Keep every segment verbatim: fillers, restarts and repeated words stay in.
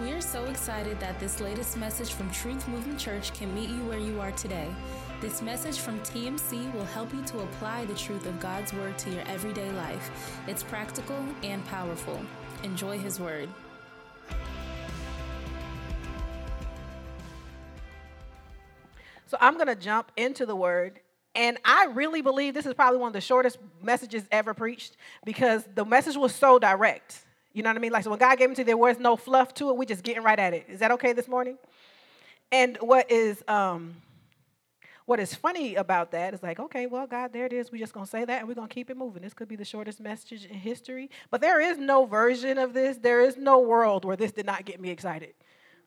We are so excited that this latest message from Truth Movement Church can meet you where you are today. This message from T M C will help you to apply the truth of God's Word to your everyday life. It's practical and powerful. Enjoy His Word. So I'm going to jump into the Word. And I really believe this is probably one of the shortest messages ever preached because the message was so direct. You know what I mean? Like, so when God gave it to you, there was no fluff to it. We're just getting right at it. Is that okay this morning? And what is um, what is funny about that is like, okay, well, God, there it is. We're just going to say that, and we're going to keep it moving. This could be the shortest message in history. But there is no version of this. There is no world where this did not get me excited.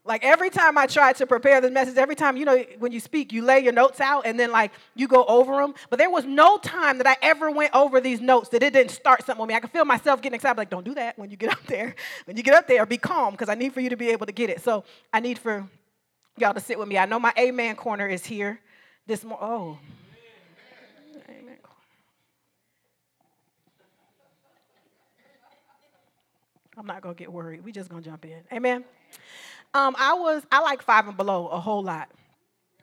Like, every time I try to prepare this message, every time, you know, when you speak, you lay your notes out, and then, like, you go over them. But there was no time that I ever went over these notes that it didn't start something with me. I could feel myself getting excited. Like, don't do that when you get up there. When you get up there, be calm, because I need for you to be able to get it. So I need for y'all to sit with me. I know my amen corner is here this morning. Oh. Amen corner. I'm not going to get worried. We're just going to jump in. Amen. Um, I was, I like Five and Below a whole lot.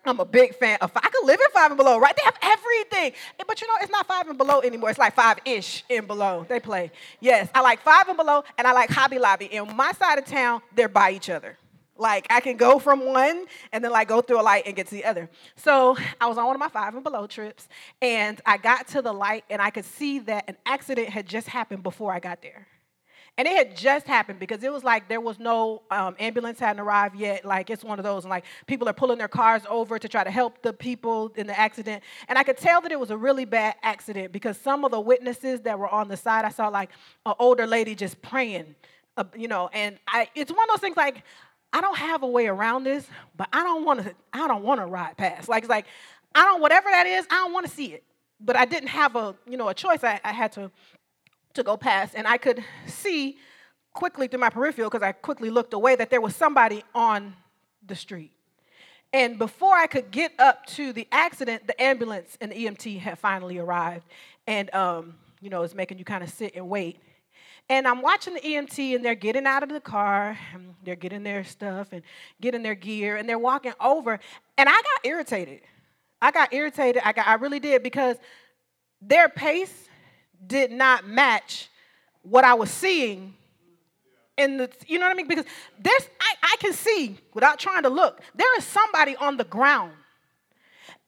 I'm a big fan of Five. I could live in Five and Below, right? They have everything. But you know, it's not Five and Below anymore. It's like Five-ish and Below. They play. Yes, I like Five and Below, and I like Hobby Lobby. And my side of town, they're by each other. Like, I can go from one and then, like, go through a light and get to the other. So I was on one of my Five and Below trips, and I got to the light, and I could see that an accident had just happened before I got there. And it had just happened because it was like there was no um, ambulance hadn't arrived yet. Like, it's one of those, and like people are pulling their cars over to try to help the people in the accident. And I could tell that it was a really bad accident because some of the witnesses that were on the side, I saw like an older lady just praying, uh, you know. And I, it's one of those things like I don't have a way around this, but I don't want to. I don't want to ride past. Like it's like I don't whatever that is. I don't want to see it. But I didn't have a you know a choice. I, I had to. to go past, and I could see quickly through my peripheral, because I quickly looked away, that there was somebody on the street. And before I could get up to the accident, the ambulance and the E M T had finally arrived, and, um, you know, it's making you kind of sit and wait. And I'm watching the E M T, and they're getting out of the car, and they're getting their stuff and getting their gear, and they're walking over, and I got irritated. I got irritated. I got, I really did, because their pace did not match what I was seeing in the, you know what I mean? Because this, I, I can see without trying to look, there is somebody on the ground.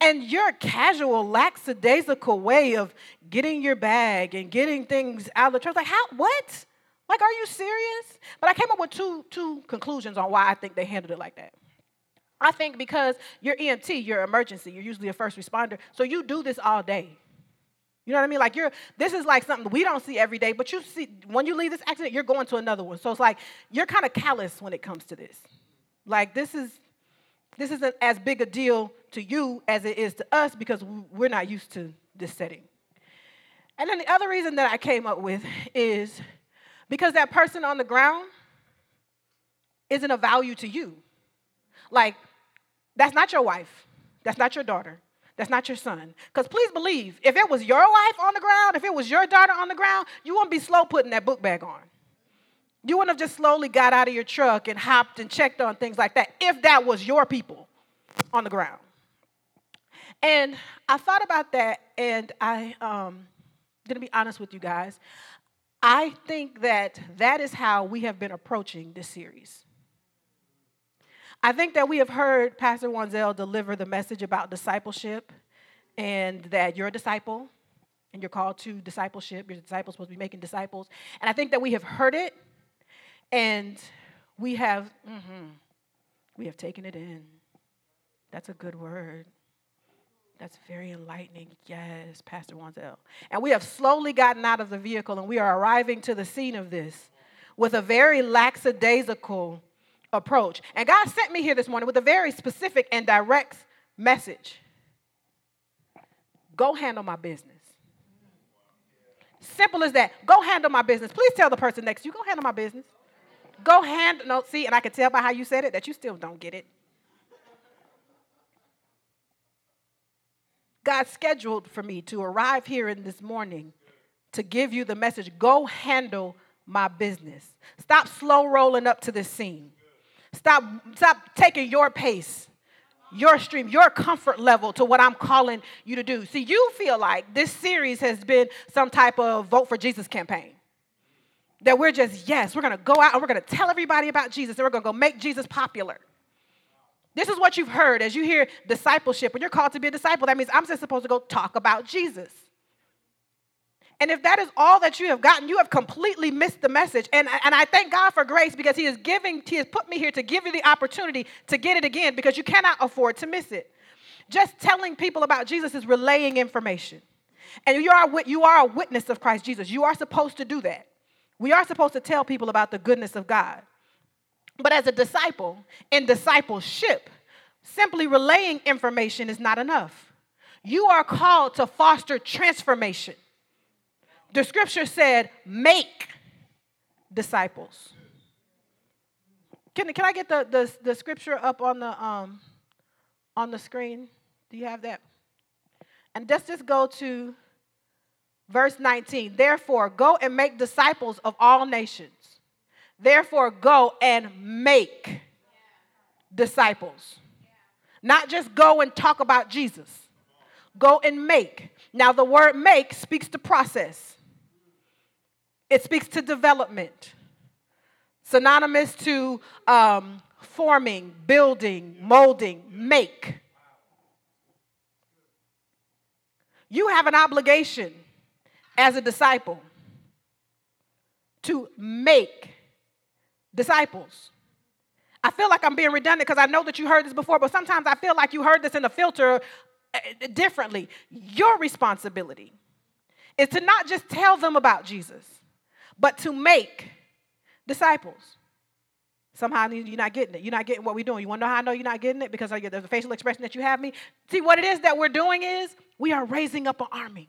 And your casual, lackadaisical way of getting your bag and getting things out of the truck, like how, what? Like, are you serious? But I came up with two, two conclusions on why I think they handled it like that. I think because you're E M T, you're emergency, you're usually a first responder, so you do this all day. You know what I mean? Like, you're, this is like something we don't see every day, but you see, when you leave this accident, you're going to another one. So it's like, you're kind of callous when it comes to this. Like, this is, this isn't as big a deal to you as it is to us because we're not used to this setting. And then the other reason that I came up with is because that person on the ground isn't of value to you. Like, that's not your wife. That's not your daughter. That's not your son. Because please believe, if it was your wife on the ground, if it was your daughter on the ground, you wouldn't be slow putting that book bag on. You wouldn't have just slowly got out of your truck and hopped and checked on things like that if that was your people on the ground. And I thought about that, and I, um, going to be honest with you guys, I think that that is how we have been approaching this series. I think that we have heard Pastor Wanzel deliver the message about discipleship and that you're a disciple and you're called to discipleship. Your disciples supposed to be making disciples. And I think that we have heard it and we have, mm-hmm, we have taken it in. That's a good word. That's very enlightening. Yes, Pastor Wanzel. And we have slowly gotten out of the vehicle and we are arriving to the scene of this with a very lackadaisical approach. And God sent me here this morning with a very specific and direct message. Go handle my business. Simple as that. Go handle my business. Please tell the person next to you, go handle my business. Go handle, no, see, and I can tell by how you said it that you still don't get it. God scheduled for me to arrive here in this morning to give you the message, go handle my business. Stop slow rolling up to this scene. Stop, stop taking your pace, your stream, your comfort level to what I'm calling you to do. See, you feel like this series has been some type of Vote for Jesus campaign. That we're just, yes, we're going to go out and we're going to tell everybody about Jesus and we're going to go make Jesus popular. This is what you've heard as you hear discipleship. When you're called to be a disciple, that means I'm just supposed to go talk about Jesus. And if that is all that you have gotten, you have completely missed the message. And, and I thank God for grace because he is giving, he has put me here to give you the opportunity to get it again because you cannot afford to miss it. Just telling people about Jesus is relaying information. And you are, you are a witness of Christ Jesus. You are supposed to do that. We are supposed to tell people about the goodness of God. But as a disciple, in discipleship, simply relaying information is not enough. You are called to foster transformation. The scripture said, make disciples. Can, can I get the, the, the scripture up on the, um, on the screen? Do you have that? And let's just go to verse nineteen. Therefore, go and make disciples of all nations. Therefore, go and make disciples. Not just go and talk about Jesus. Go and make. Now, the word make speaks to process. It speaks to development. Synonymous to um, forming, building, molding, make. You have an obligation as a disciple to make disciples. I feel like I'm being redundant because I know that you heard this before, but sometimes I feel like you heard this in a filter differently. Your responsibility is to not just tell them about Jesus, but to make disciples. Somehow you're not getting it. You're not getting what we're doing. You want to know how I know you're not getting it? Because there's a facial expression that you have me. See, what it is that we're doing is we are raising up an army.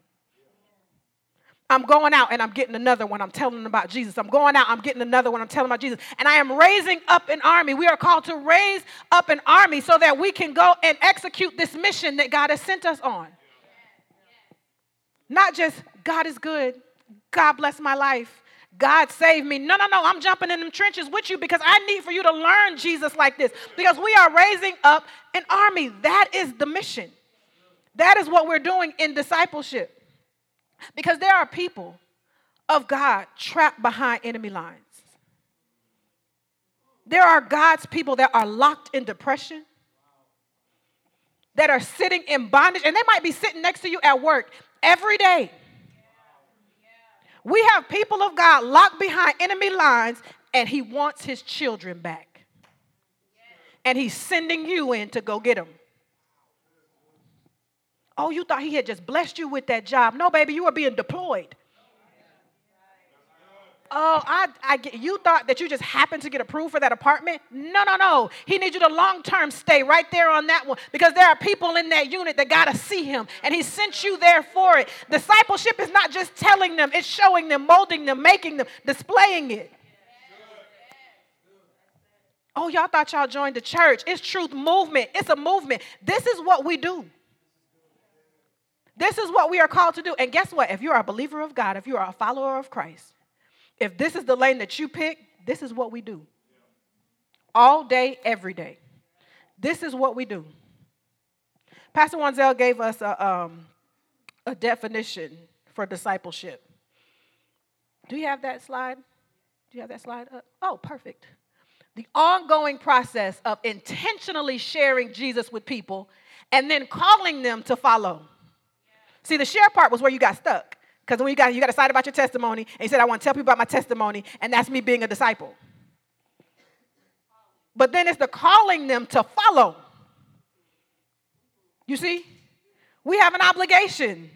I'm going out and I'm getting another one. I'm telling them about Jesus. I'm going out. I'm getting another one. I'm telling them about Jesus. And I am raising up an army. We are called to raise up an army so that we can go and execute this mission that God has sent us on. Not just God is good. God bless my life. God save me. No, no, no. I'm jumping in them trenches with you because I need for you to learn Jesus like this. Because we are raising up an army. That is the mission. That is what we're doing in discipleship. Because there are people of God trapped behind enemy lines. There are God's people that are locked in depression, that are sitting in bondage, and they might be sitting next to you at work every day. We have people of God locked behind enemy lines, and he wants his children back. And he's sending you in to go get them. Oh, you thought he had just blessed you with that job. No, baby, you are being deployed. Oh, I, I get, you thought that you just happened to get approved for that apartment? No, no, no. He needs you to long-term stay right there on that one because there are people in that unit that got to see him, and he sent you there for it. Discipleship is not just telling them. It's showing them, molding them, making them, displaying it. Oh, y'all thought y'all joined the church. It's Truth Movement. It's a movement. This is what we do. This is what we are called to do. And guess what? If you are a believer of God, if you are a follower of Christ, if this is the lane that you pick, this is what we do. All day, every day. This is what we do. Pastor Wanzel gave us a, um, a definition for discipleship. Do you have that slide? Do you have that slide up? Oh, perfect. The ongoing process of intentionally sharing Jesus with people and then calling them to follow. See, the share part was where you got stuck. Because when you got you got excited about your testimony, and you said, I want to tell people about my testimony, and that's me being a disciple. But then it's the calling them to follow. You see? We have an obligation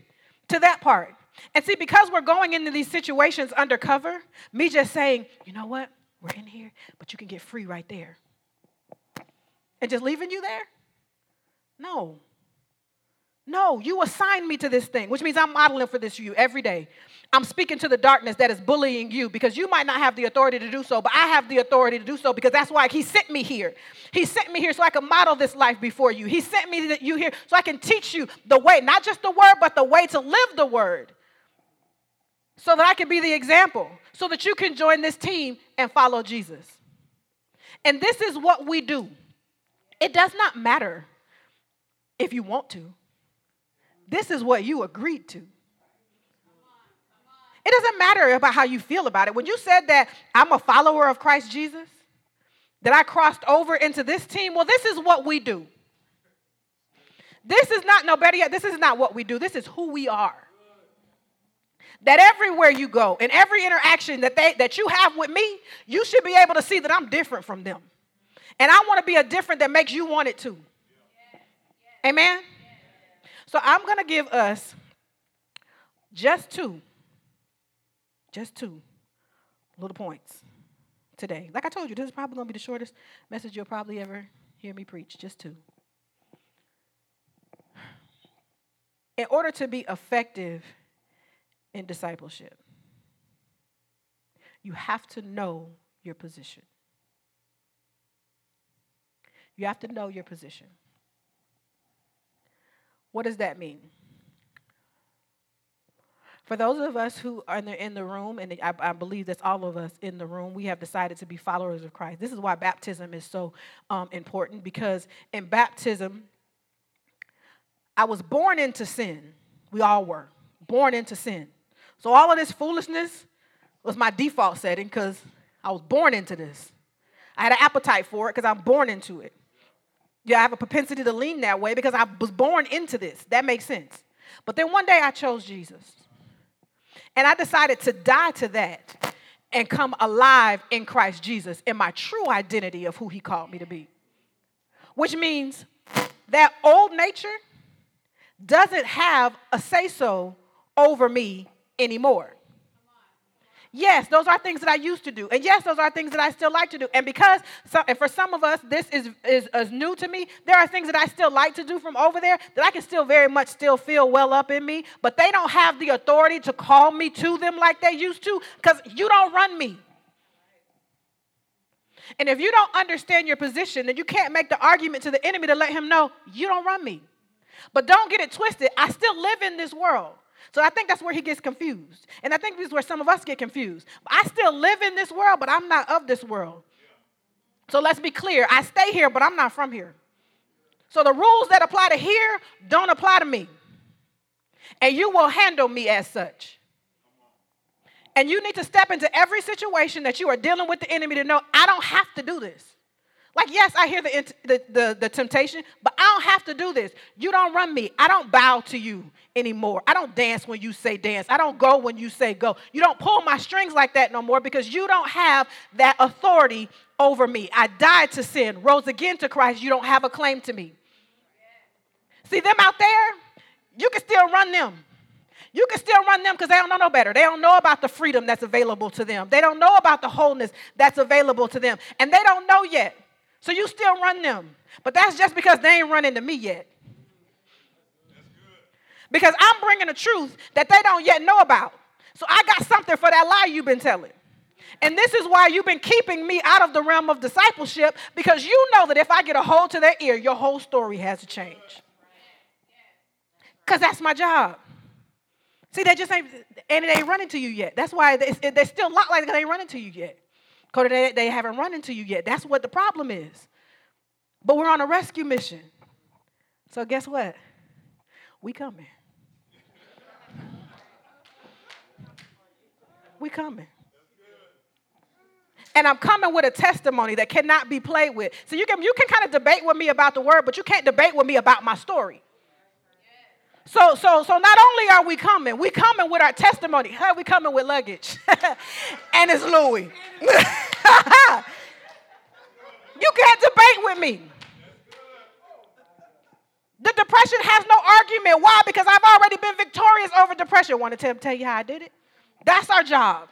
to that part. And see, because we're going into these situations undercover, me just saying, you know what? We're in here, but you can get free right there. And just leaving you there? No. No, you assign me to this thing, which means I'm modeling for this you every day. I'm speaking to the darkness that is bullying you because you might not have the authority to do so, but I have the authority to do so because that's why he sent me here. He sent me here so I can model this life before you. He sent me you here so I can teach you the way, not just the word, but the way to live the word so that I can be the example, so that you can join this team and follow Jesus. And this is what we do. It does not matter if you want to. This is what you agreed to. It doesn't matter about how you feel about it. When you said that I'm a follower of Christ Jesus, that I crossed over into this team, well, this is what we do. This is not, no, better yet, this is not what we do. This is who we are. That everywhere you go and every interaction that they that you have with me, you should be able to see that I'm different from them. And I want to be a different that makes you want it too. Yes, yes, amen? Yes. So I'm going to give us just two, just two little points today. Like I told you, this is probably going to be the shortest message you'll probably ever hear me preach, just two. In order to be effective in discipleship, you have to know your position. You have to know your position. What does that mean? For those of us who are in the, in the room, and I, I believe that's all of us in the room, we have decided to be followers of Christ. This is why baptism is so um, important, because in baptism, I was born into sin. We all were born into sin. So all of this foolishness was my default setting because I was born into this. I had an appetite for it because I'm born into it. Yeah, I have a propensity to lean that way because I was born into this. That makes sense. But then one day I chose Jesus. And I decided to die to that and come alive in Christ Jesus in my true identity of who he called me to be. Which means that old nature doesn't have a say-so over me anymore. Yes, those are things that I used to do. And yes, those are things that I still like to do. And because, so, and for some of us, this is, is, is new to me, there are things that I still like to do from over there that I can still very much still feel well up in me, but they don't have the authority to call me to them like they used to because you don't run me. And if you don't understand your position, then you can't make the argument to the enemy to let him know you don't run me. But don't get it twisted. I still live in this world. So I think that's where he gets confused. And I think this is where some of us get confused. I still live in this world, but I'm not of this world. So let's be clear. I stay here, but I'm not from here. So the rules that apply to here don't apply to me. And you will handle me as such. And you need to step into every situation that you are dealing with the enemy to know, I don't have to do this. Like, yes, I hear the, the, the, the temptation, but I don't have to do this. You don't run me. I don't bow to you anymore. I don't dance when you say dance. I don't go when you say go. You don't pull my strings like that no more because you don't have that authority over me. I died to sin, rose again to Christ. You don't have a claim to me. See, them out there, you can still run them. You can still run them because they don't know no better. They don't know about the freedom that's available to them. They don't know about the wholeness that's available to them. And they don't know yet. So you still run them. But that's just because they ain't running to me yet. That's good. Because I'm bringing the truth that they don't yet know about. So I got something for that lie you've been telling. And this is why you've been keeping me out of the realm of discipleship, because you know that if I get a hold to their ear, your whole story has to change. Because that's my job. See, they just ain't, and it ain't running to you yet. That's why they, they still lock like they ain't running to you yet. Because they, they haven't run into you yet. That's what the problem is. But we're on a rescue mission. So guess what? We coming. We coming. And I'm coming with a testimony that cannot be played with. So you can, you can kind of debate with me about the word, but you can't debate with me about my story. So, so, so not only are we coming, we coming with our testimony. Hey, we coming with luggage. And it's Louis. You can't debate with me. The depression has no argument. Why? Because I've already been victorious over depression. Want to tell, tell you how I did it? That's our job.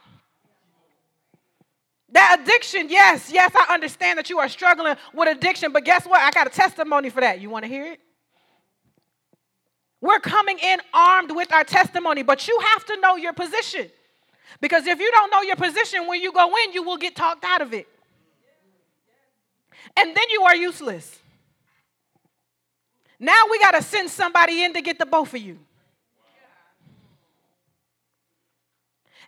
That addiction, yes, yes, I understand that you are struggling with addiction, but guess what? I got a testimony for that. You want to hear it? We're coming in armed with our testimony, but you have to know your position. Because if you don't know your position, when you go in, you will get talked out of it. And then you are useless. Now we got to send somebody in to get the both of you.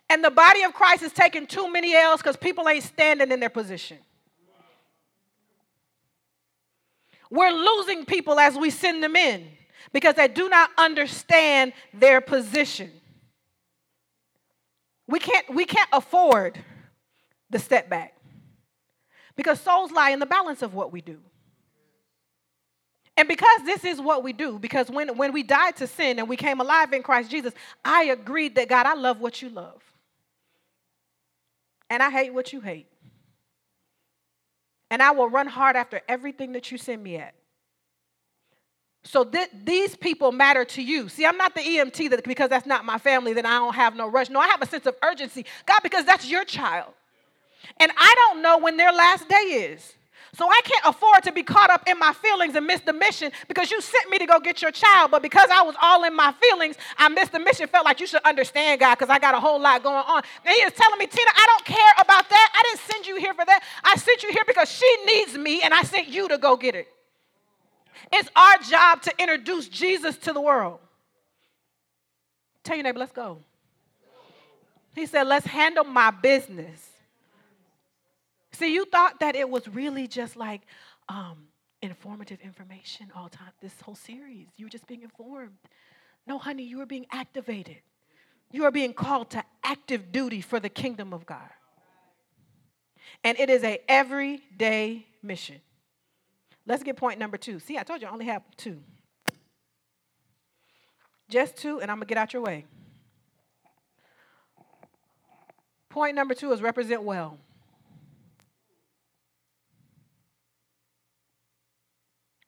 And the body of Christ is taking too many L's because people ain't standing in their position. We're losing people as we send them in because they do not understand their position. We can't, we can't afford the step back because souls lie in the balance of what we do. And because this is what we do, because when, when we died to sin and we came alive in Christ Jesus, I agreed that, God, I love what you love. And I hate what you hate. And I will run hard after everything that you send me at. So th- these people matter to you. See, I'm not the E M T that because that's not my family, then I don't have no rush. No, I have a sense of urgency. God, because that's your child. And I don't know when their last day is. So I can't afford to be caught up in my feelings and miss the mission because you sent me to go get your child. But because I was all in my feelings, I missed the mission. Felt like you should understand, God, because I got a whole lot going on. And he is telling me, Tina, I don't care about that. I didn't send you here for that. I sent you here because she needs me, and I sent you to go get it. It's our job to introduce Jesus to the world. Tell your neighbor, let's go. He said, let's handle my business. See, you thought that it was really just like um, informative information all time, this whole series. You were just being informed. No, honey, you are being activated. You are being called to active duty for the kingdom of God. And it is an everyday mission. Let's get point number two. See, I told you I only have two. Just two, and I'm going to get out your way. Point number two is represent well.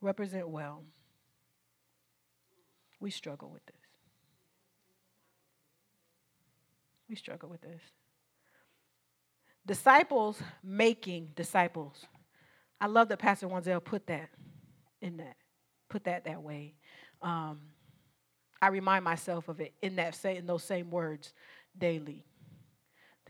Represent well. We struggle with this. We struggle with this. Disciples making disciples. I love that Pastor Wanzel put that in that, put that that way. Um, I remind myself of it in that say in those same words daily.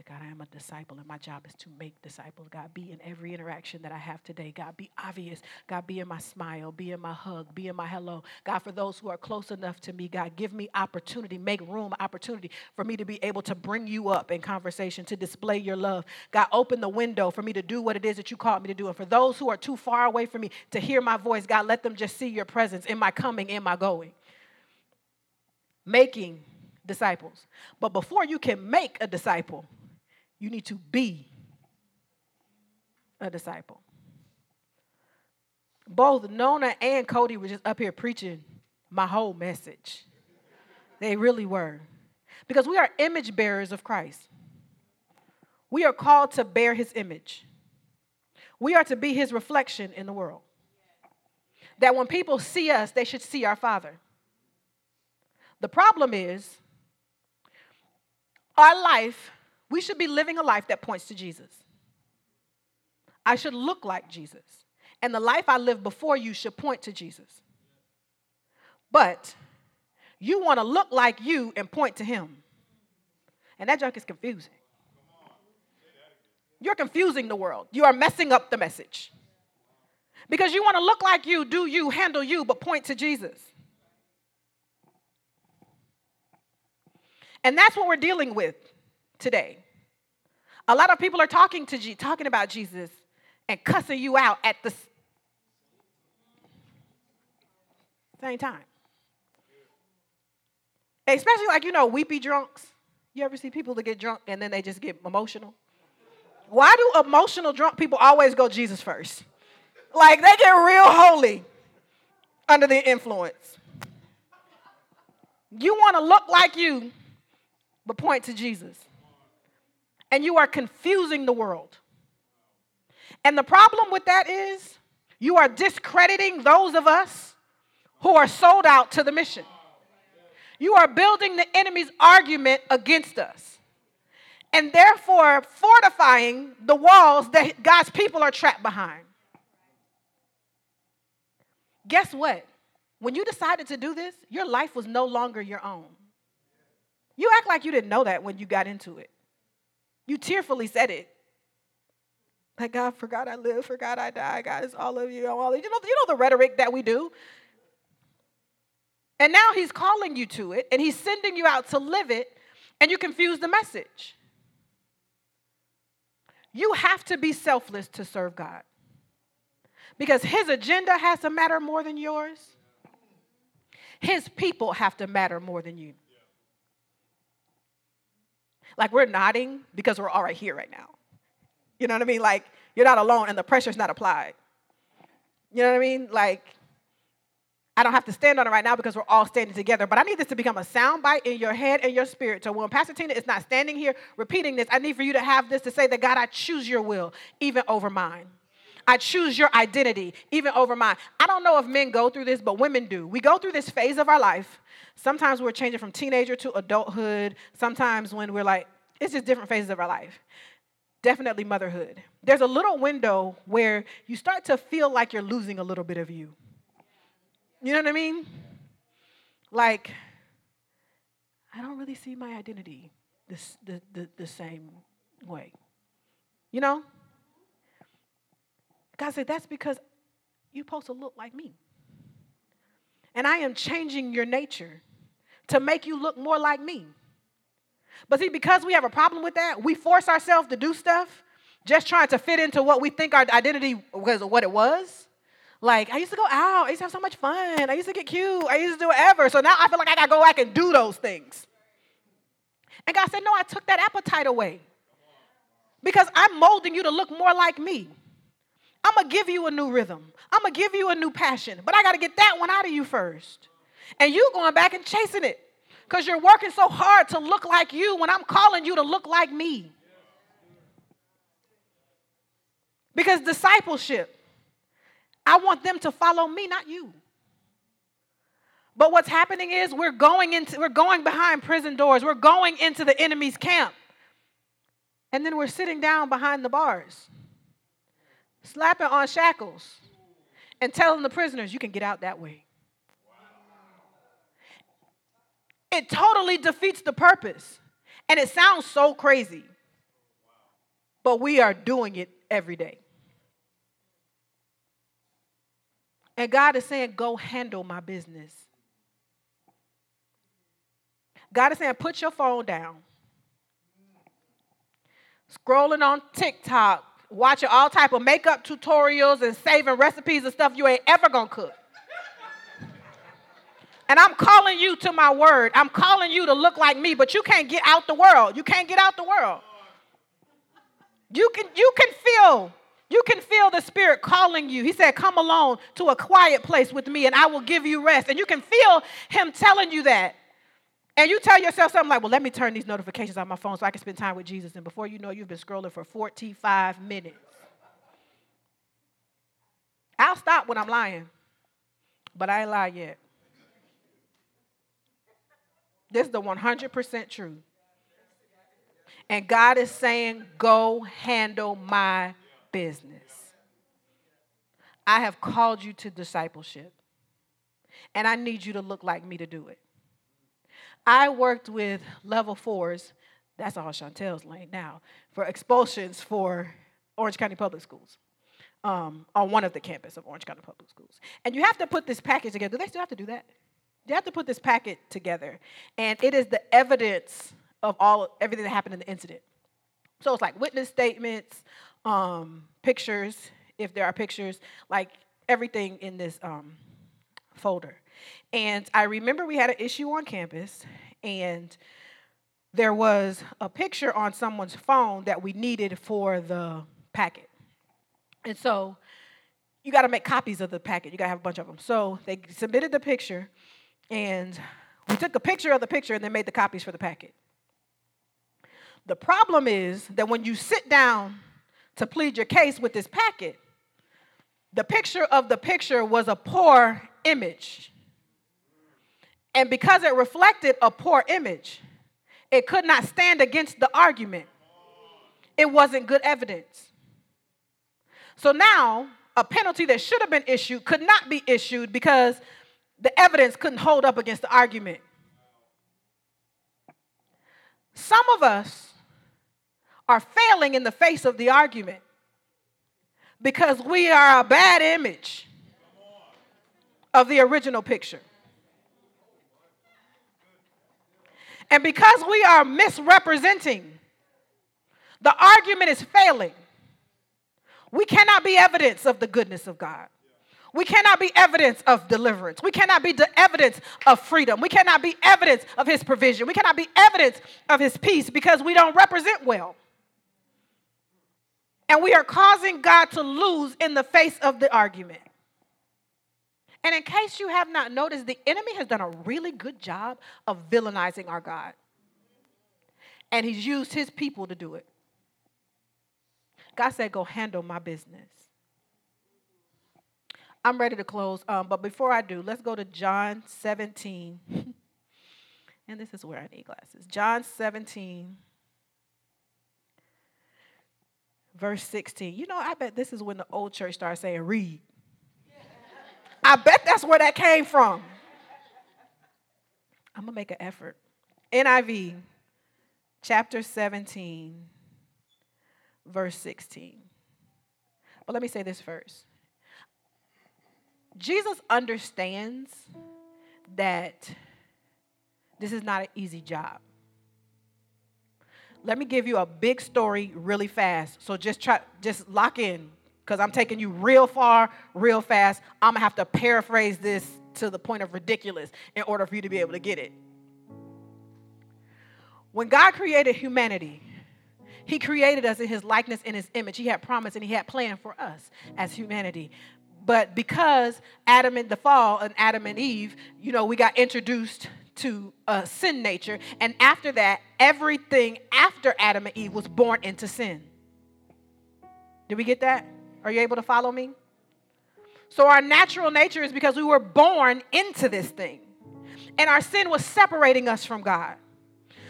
God, I am a disciple, and my job is to make disciples. God, be in every interaction that I have today. God, be obvious. God, be in my smile. Be in my hug. Be in my hello. God, for those who are close enough to me, God, give me opportunity. Make room, opportunity for me to be able to bring you up in conversation, to display your love. God, open the window for me to do what it is that you called me to do. And for those who are too far away from me to hear my voice, God, let them just see your presence in my coming, in my going. Making disciples. But before you can make a disciple, you need to be a disciple. Both Nona and Cody were just up here preaching my whole message. They really were. Because we are image bearers of Christ. We are called to bear his image. We are to be his reflection in the world. That when people see us, they should see our Father. The problem is our life. We should be living a life that points to Jesus. I should look like Jesus. And the life I lived before you should point to Jesus. But you want to look like you and point to him. And that junk is confusing. You're confusing the world. You are messing up the message. Because you want to look like you, do you, handle you, but point to Jesus. And that's what we're dealing with today. A lot of people are talking to G- talking about Jesus and cussing you out at the s- same time. Especially like, you know, weepy drunks. You ever see people that get drunk and then they just get emotional? Why do emotional drunk people always go Jesus first? Like they get real holy under the influence. You want to look like you, but point to Jesus. And you are confusing the world. And the problem with that is you are discrediting those of us who are sold out to the mission. You are building the enemy's argument against us and therefore fortifying the walls that God's people are trapped behind. Guess what? When you decided to do this, your life was no longer your own. You act like you didn't know that when you got into it. You tearfully said it. Like, God, for God I live, for God I die. God is all of you. I'm all of you. You know, you know the rhetoric that we do. And now he's calling you to it, and he's sending you out to live it, and you confuse the message. You have to be selfless to serve God. Because his agenda has to matter more than yours. His people have to matter more than you. Like, we're nodding because we're all right here right now. You know what I mean? Like, you're not alone and the pressure's not applied. You know what I mean? Like, I don't have to stand on it right now because we're all standing together. But I need this to become a soundbite in your head and your spirit. So when Pastor Tina is not standing here repeating this, I need for you to have this to say that, God, I choose your will even over mine. I choose your identity even over mine. I don't know if men go through this, but women do. We go through this phase of our life. Sometimes we're changing from teenager to adulthood. Sometimes when we're like, it's just different phases of our life. Definitely motherhood. There's a little window where you start to feel like you're losing a little bit of you. You know what I mean? Like, I don't really see my identity this, the, the, the same way. You know? God said, that's because you're supposed to look like me. And I am changing your nature to make you look more like me. But see, because we have a problem with that, we force ourselves to do stuff just trying to fit into what we think our identity was or what it was. Like, I used to go out. I used to have so much fun. I used to get cute. I used to do whatever. So now I feel like I got to go back and do those things. And God said, no, I took that appetite away because I'm molding you to look more like me. I'm going to give you a new rhythm. I'm going to give you a new passion. But I got to get that one out of you first. And you going back and chasing it because you're working so hard to look like you when I'm calling you to look like me. Because discipleship, I want them to follow me, not you. But what's happening is we're going into, we're going behind prison doors. We're going into the enemy's camp. And then we're sitting down behind the bars, slapping on shackles and telling the prisoners, you can get out that way. Wow. It totally defeats the purpose. And it sounds so crazy. Wow. But we are doing it every day. And God is saying, go handle my business. God is saying, put your phone down. Scrolling on TikTok. Watching all type of makeup tutorials and saving recipes and stuff you ain't ever gonna cook. And I'm calling you to my word. I'm calling you to look like me, but you can't get out the world. You can't get out the world. You can, you can feel, you can feel the Spirit calling you. He said, come alone to a quiet place with me and I will give you rest. And you can feel him telling you that. And you tell yourself something like, well, let me turn these notifications on my phone so I can spend time with Jesus. And before you know, you've been scrolling for forty-five minutes. I'll stop when I'm lying, but I ain't lied yet. This is the one hundred percent truth. And God is saying, go handle my business. I have called you to discipleship, and I need you to look like me to do it. I worked with level fours, that's all Chantel's lane now, for expulsions for Orange County Public Schools, um, on one of the campus of Orange County Public Schools. And you have to put this package together. Do they still have to do that? You have to put this packet together. And it is the evidence of all everything that happened in the incident. So it's like witness statements, um, pictures, if there are pictures, like everything in this um, folder. And I remember we had an issue on campus, and there was a picture on someone's phone that we needed for the packet. And so you got to make copies of the packet. You got to have a bunch of them. So they submitted the picture, and we took a picture of the picture and then made the copies for the packet. The problem is that when you sit down to plead your case with this packet, the picture of the picture was a poor image. And because it reflected a poor image, it could not stand against the argument. It wasn't good evidence. So now a penalty that should have been issued could not be issued because the evidence couldn't hold up against the argument. Some of us are failing in the face of the argument because we are a bad image of the original picture. And because we are misrepresenting, the argument is failing. We cannot be evidence of the goodness of God. We cannot be evidence of deliverance. We cannot be the evidence of freedom. We cannot be evidence of his provision. We cannot be evidence of his peace because we don't represent well. And we are causing God to lose in the face of the argument. And in case you have not noticed, the enemy has done a really good job of villainizing our God. And he's used his people to do it. God said, go handle my business. I'm ready to close, um, but before I do, let's go to John seventeen. And this is where I need glasses. John seventeen, verse sixteen. You know, I bet this is when the old church started saying, read. I bet that's where that came from. I'm going to make an effort. N I V, chapter seventeen, verse sixteen. But let me say this first. Jesus understands that this is not an easy job. Let me give you a big story really fast. So just try, just lock in, because I'm taking you real far, real fast. I'm going to have to paraphrase this to the point of ridiculous in order for you to be able to get it. When God created humanity, he created us in his likeness and his image. He had promise and he had plan for us as humanity. But because Adam and the fall and Adam and Eve, you know, we got introduced to uh, sin nature. And after that, everything after Adam and Eve was born into sin. Did we get that? Are you able to follow me? So our natural nature is because we were born into this thing. And our sin was separating us from God.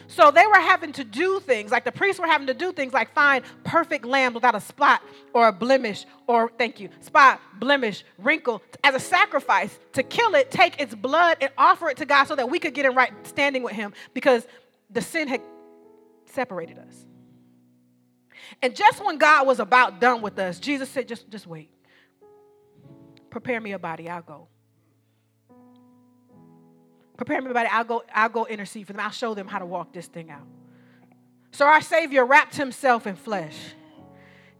So they were having to do things, like the priests were having to do things like find perfect lambs without a spot or a blemish or, thank you, spot, blemish, wrinkle, as a sacrifice to kill it, take its blood and offer it to God so that we could get in right standing with him because the sin had separated us. And just when God was about done with us, Jesus said, just, just wait. Prepare me a body, I'll go. Prepare me, buddy. I'll go, I'll go intercede for them. I'll show them how to walk this thing out. So our Savior wrapped himself in flesh,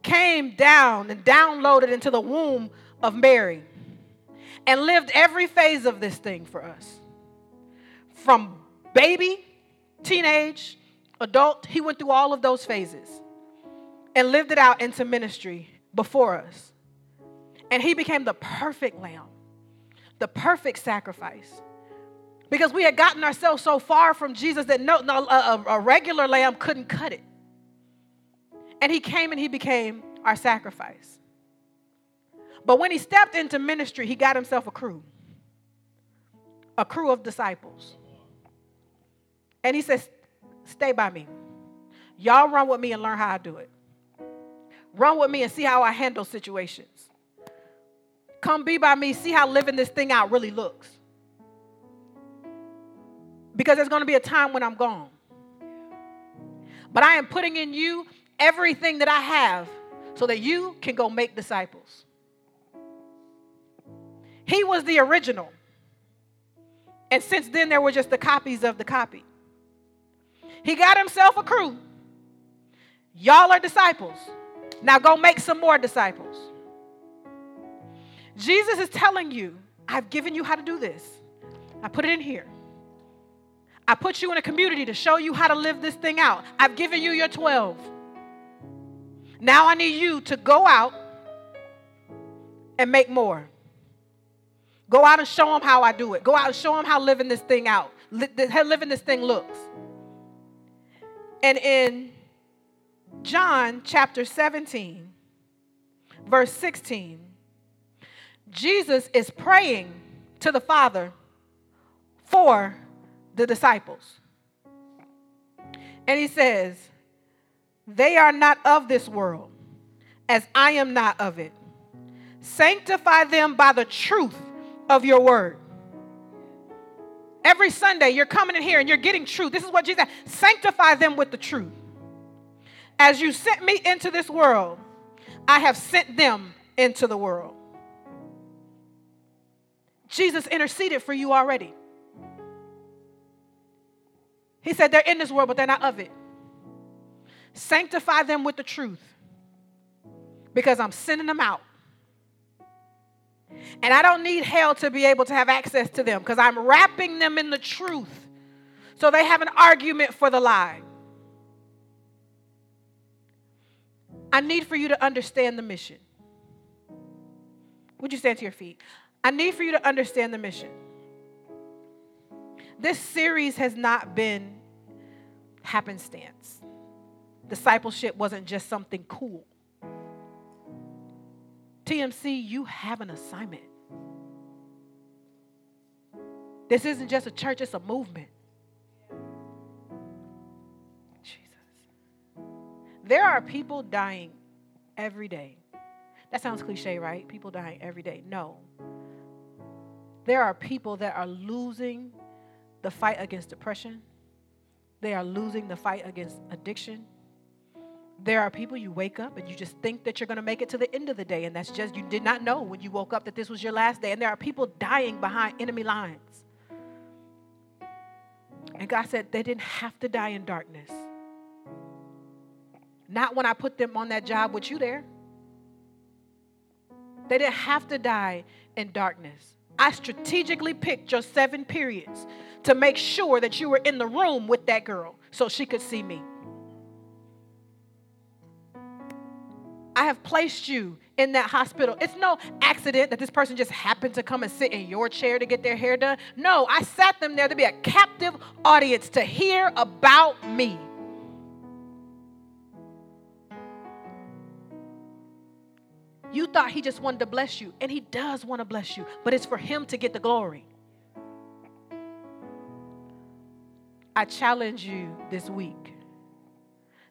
came down and downloaded into the womb of Mary, and lived every phase of this thing for us. From baby, teenage, adult, he went through all of those phases and lived it out into ministry before us. And he became the perfect lamb, the perfect sacrifice. Because we had gotten ourselves so far from Jesus that no, no a, a regular lamb couldn't cut it. And he came and he became our sacrifice. But when he stepped into ministry, he got himself a crew. A crew of disciples. And he says, stay by me. Y'all run with me and learn how I do it. Run with me and see how I handle situations. Come be by me, see how living this thing out really looks. Because there's going to be a time when I'm gone. But I am putting in you everything that I have so that you can go make disciples. He was the original. And since then, there were just the copies of the copy. He got himself a crew. Y'all are disciples. Now go make some more disciples. Jesus is telling you, I've given you how to do this. I put it in here. I put you in a community to show you how to live this thing out. I've given you your twelve. Now I need you to go out and make more. Go out and show them how I do it. Go out and show them how living this thing out, how living this thing looks. And in John chapter seventeen, verse sixteen, Jesus is praying to the Father for the disciples. And he says, they are not of this world, as I am not of it. Sanctify them by the truth of your word. Every Sunday, you're coming in here and you're getting truth. This is what Jesus said. Sanctify them with the truth. As you sent me into this world, I have sent them into the world. Jesus interceded for you already. He said, they're in this world, but they're not of it. Sanctify them with the truth. because I'm sending them out. And I don't need hell to be able to have access to them because I'm wrapping them in the truth so they have an argument for the lie. I need for you to understand the mission. Would you stand to your feet? I need for you to understand the mission. This series has not been happenstance. Discipleship wasn't just something cool. T M C, you have an assignment. This isn't just a church, it's a movement. Jesus. There are people dying every day. That sounds cliche, right? People dying every day. No. There are people that are losing the fight against depression. They are losing the fight against addiction. There are people you wake up and you just think that you're going to make it to the end of the day, and that's just, you did not know when you woke up that this was your last day. And there are people dying behind enemy lines. And God said they didn't have to die in darkness. Not when I put them on that job with you there. They didn't have to die in darkness. I strategically picked your seven periods to make sure that you were in the room with that girl so she could see me. I have placed you in that hospital. It's no accident that this person just happened to come and sit in your chair to get their hair done. No, I sat them there to be a captive audience to hear about me. You thought he just wanted to bless you, and he does want to bless you, but it's for him to get the glory. I challenge you this week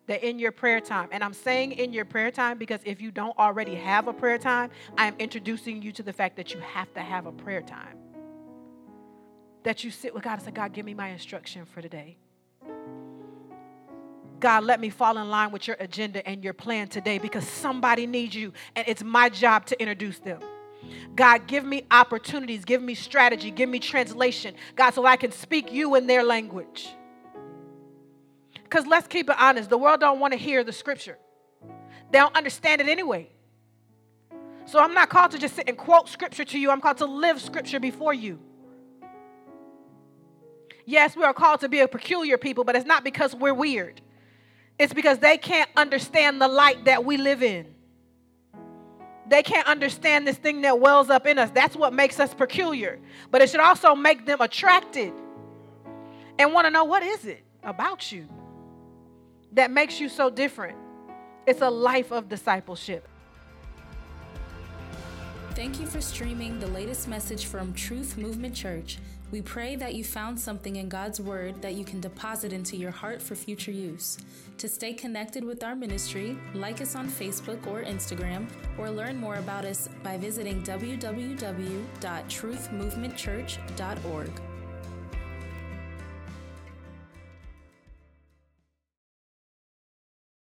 that in your prayer time, and I'm saying in your prayer time because if you don't already have a prayer time, I'm introducing you to the fact that you have to have a prayer time. That you sit with God and say, God, give me my instruction for today. God, let me fall in line with your agenda and your plan today because somebody needs you and it's my job to introduce them. God, give me opportunities, give me strategy, give me translation, God, so I can speak you in their language. Because let's keep it honest. The world don't want to hear the scripture. They don't understand it anyway. So I'm not called to just sit and quote scripture to you. I'm called to live scripture before you. Yes, we are called to be a peculiar people, but it's not because we're weird. It's because they can't understand the light that we live in. They can't understand this thing that wells up in us. That's what makes us peculiar. But it should also make them attracted and want to know, what is it about you that makes you so different? It's a life of discipleship. Thank you for streaming the latest message from Truth Movement Church. We pray that you found something in God's Word that you can deposit into your heart for future use. To stay connected with our ministry, like us on Facebook or Instagram, or learn more about us by visiting w w w dot truth movement church dot org.